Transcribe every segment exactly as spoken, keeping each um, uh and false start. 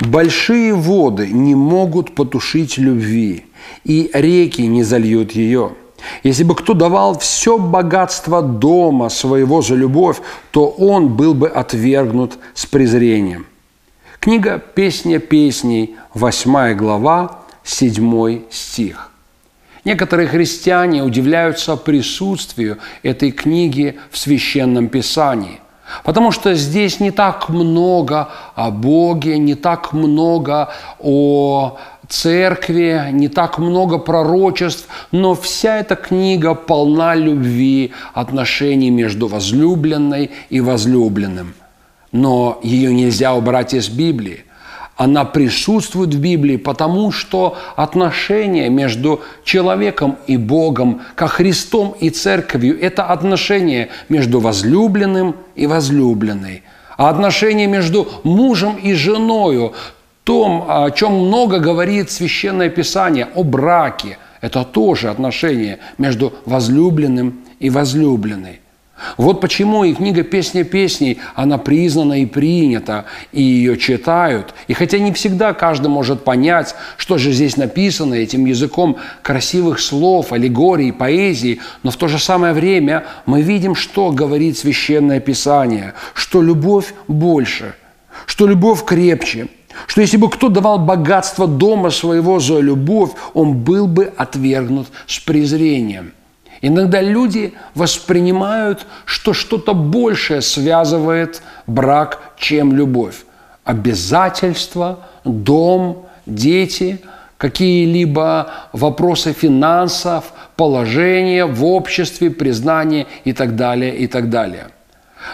Большие воды не могут потушить любви, и реки не зальют ее. Если бы кто давал все богатство дома своего за любовь, то он был бы отвергнут с презрением. Книга «Песня песней», восьмая глава, седьмой стих. Некоторые христиане удивляются присутствию этой книги в Священном Писании, потому что здесь не так много о Боге, не так много о церкви, не так много пророчеств, но вся эта книга полна любви, отношений между возлюбленной и возлюбленным. Но ее нельзя убрать из Библии. Она присутствует в Библии, потому что отношения между человеком и Богом, как Христом и Церковью, это отношения между возлюбленным и возлюбленной. А отношения между мужем и женою, том, о чем много говорит Священное Писание, о браке, это тоже отношения между возлюбленным и возлюбленной. Вот почему и книга «Песня песней», она признана и принята, и ее читают. И хотя не всегда каждый может понять, что же здесь написано этим языком красивых слов, аллегорий, поэзии, но в то же самое время мы видим, что говорит Священное Писание, что любовь больше, что любовь крепче, что если бы кто давал богатство дома своего за любовь, он был бы отвергнут с презрением. Иногда люди воспринимают, что что-то большее связывает брак, чем любовь. Обязательства, дом, дети, какие-либо вопросы финансов, положение в обществе, признание и так далее, и так далее.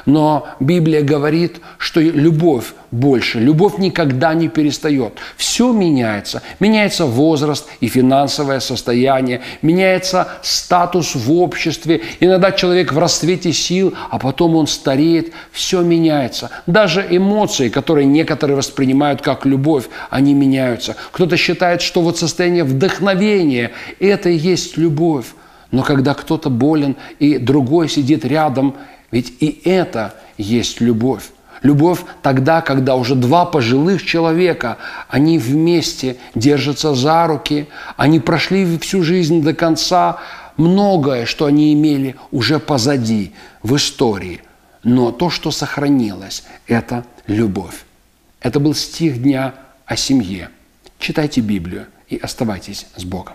Но Библия говорит, что любовь больше, любовь никогда не перестает. Все меняется. Меняется возраст и финансовое состояние, меняется статус в обществе. Иногда человек в расцвете сил, а потом он стареет. Все меняется. Даже эмоции, которые некоторые воспринимают как любовь, они меняются. Кто-то считает, что вот состояние вдохновения – это и есть любовь. Но когда кто-то болен и другой сидит рядом, ведь и это есть любовь. Любовь тогда, когда уже два пожилых человека, они вместе держатся за руки, они прошли всю жизнь до конца, многое, что они имели, уже позади, в истории. Но то, что сохранилось, это любовь. Это был стих дня о семье. Читайте Библию и оставайтесь с Богом.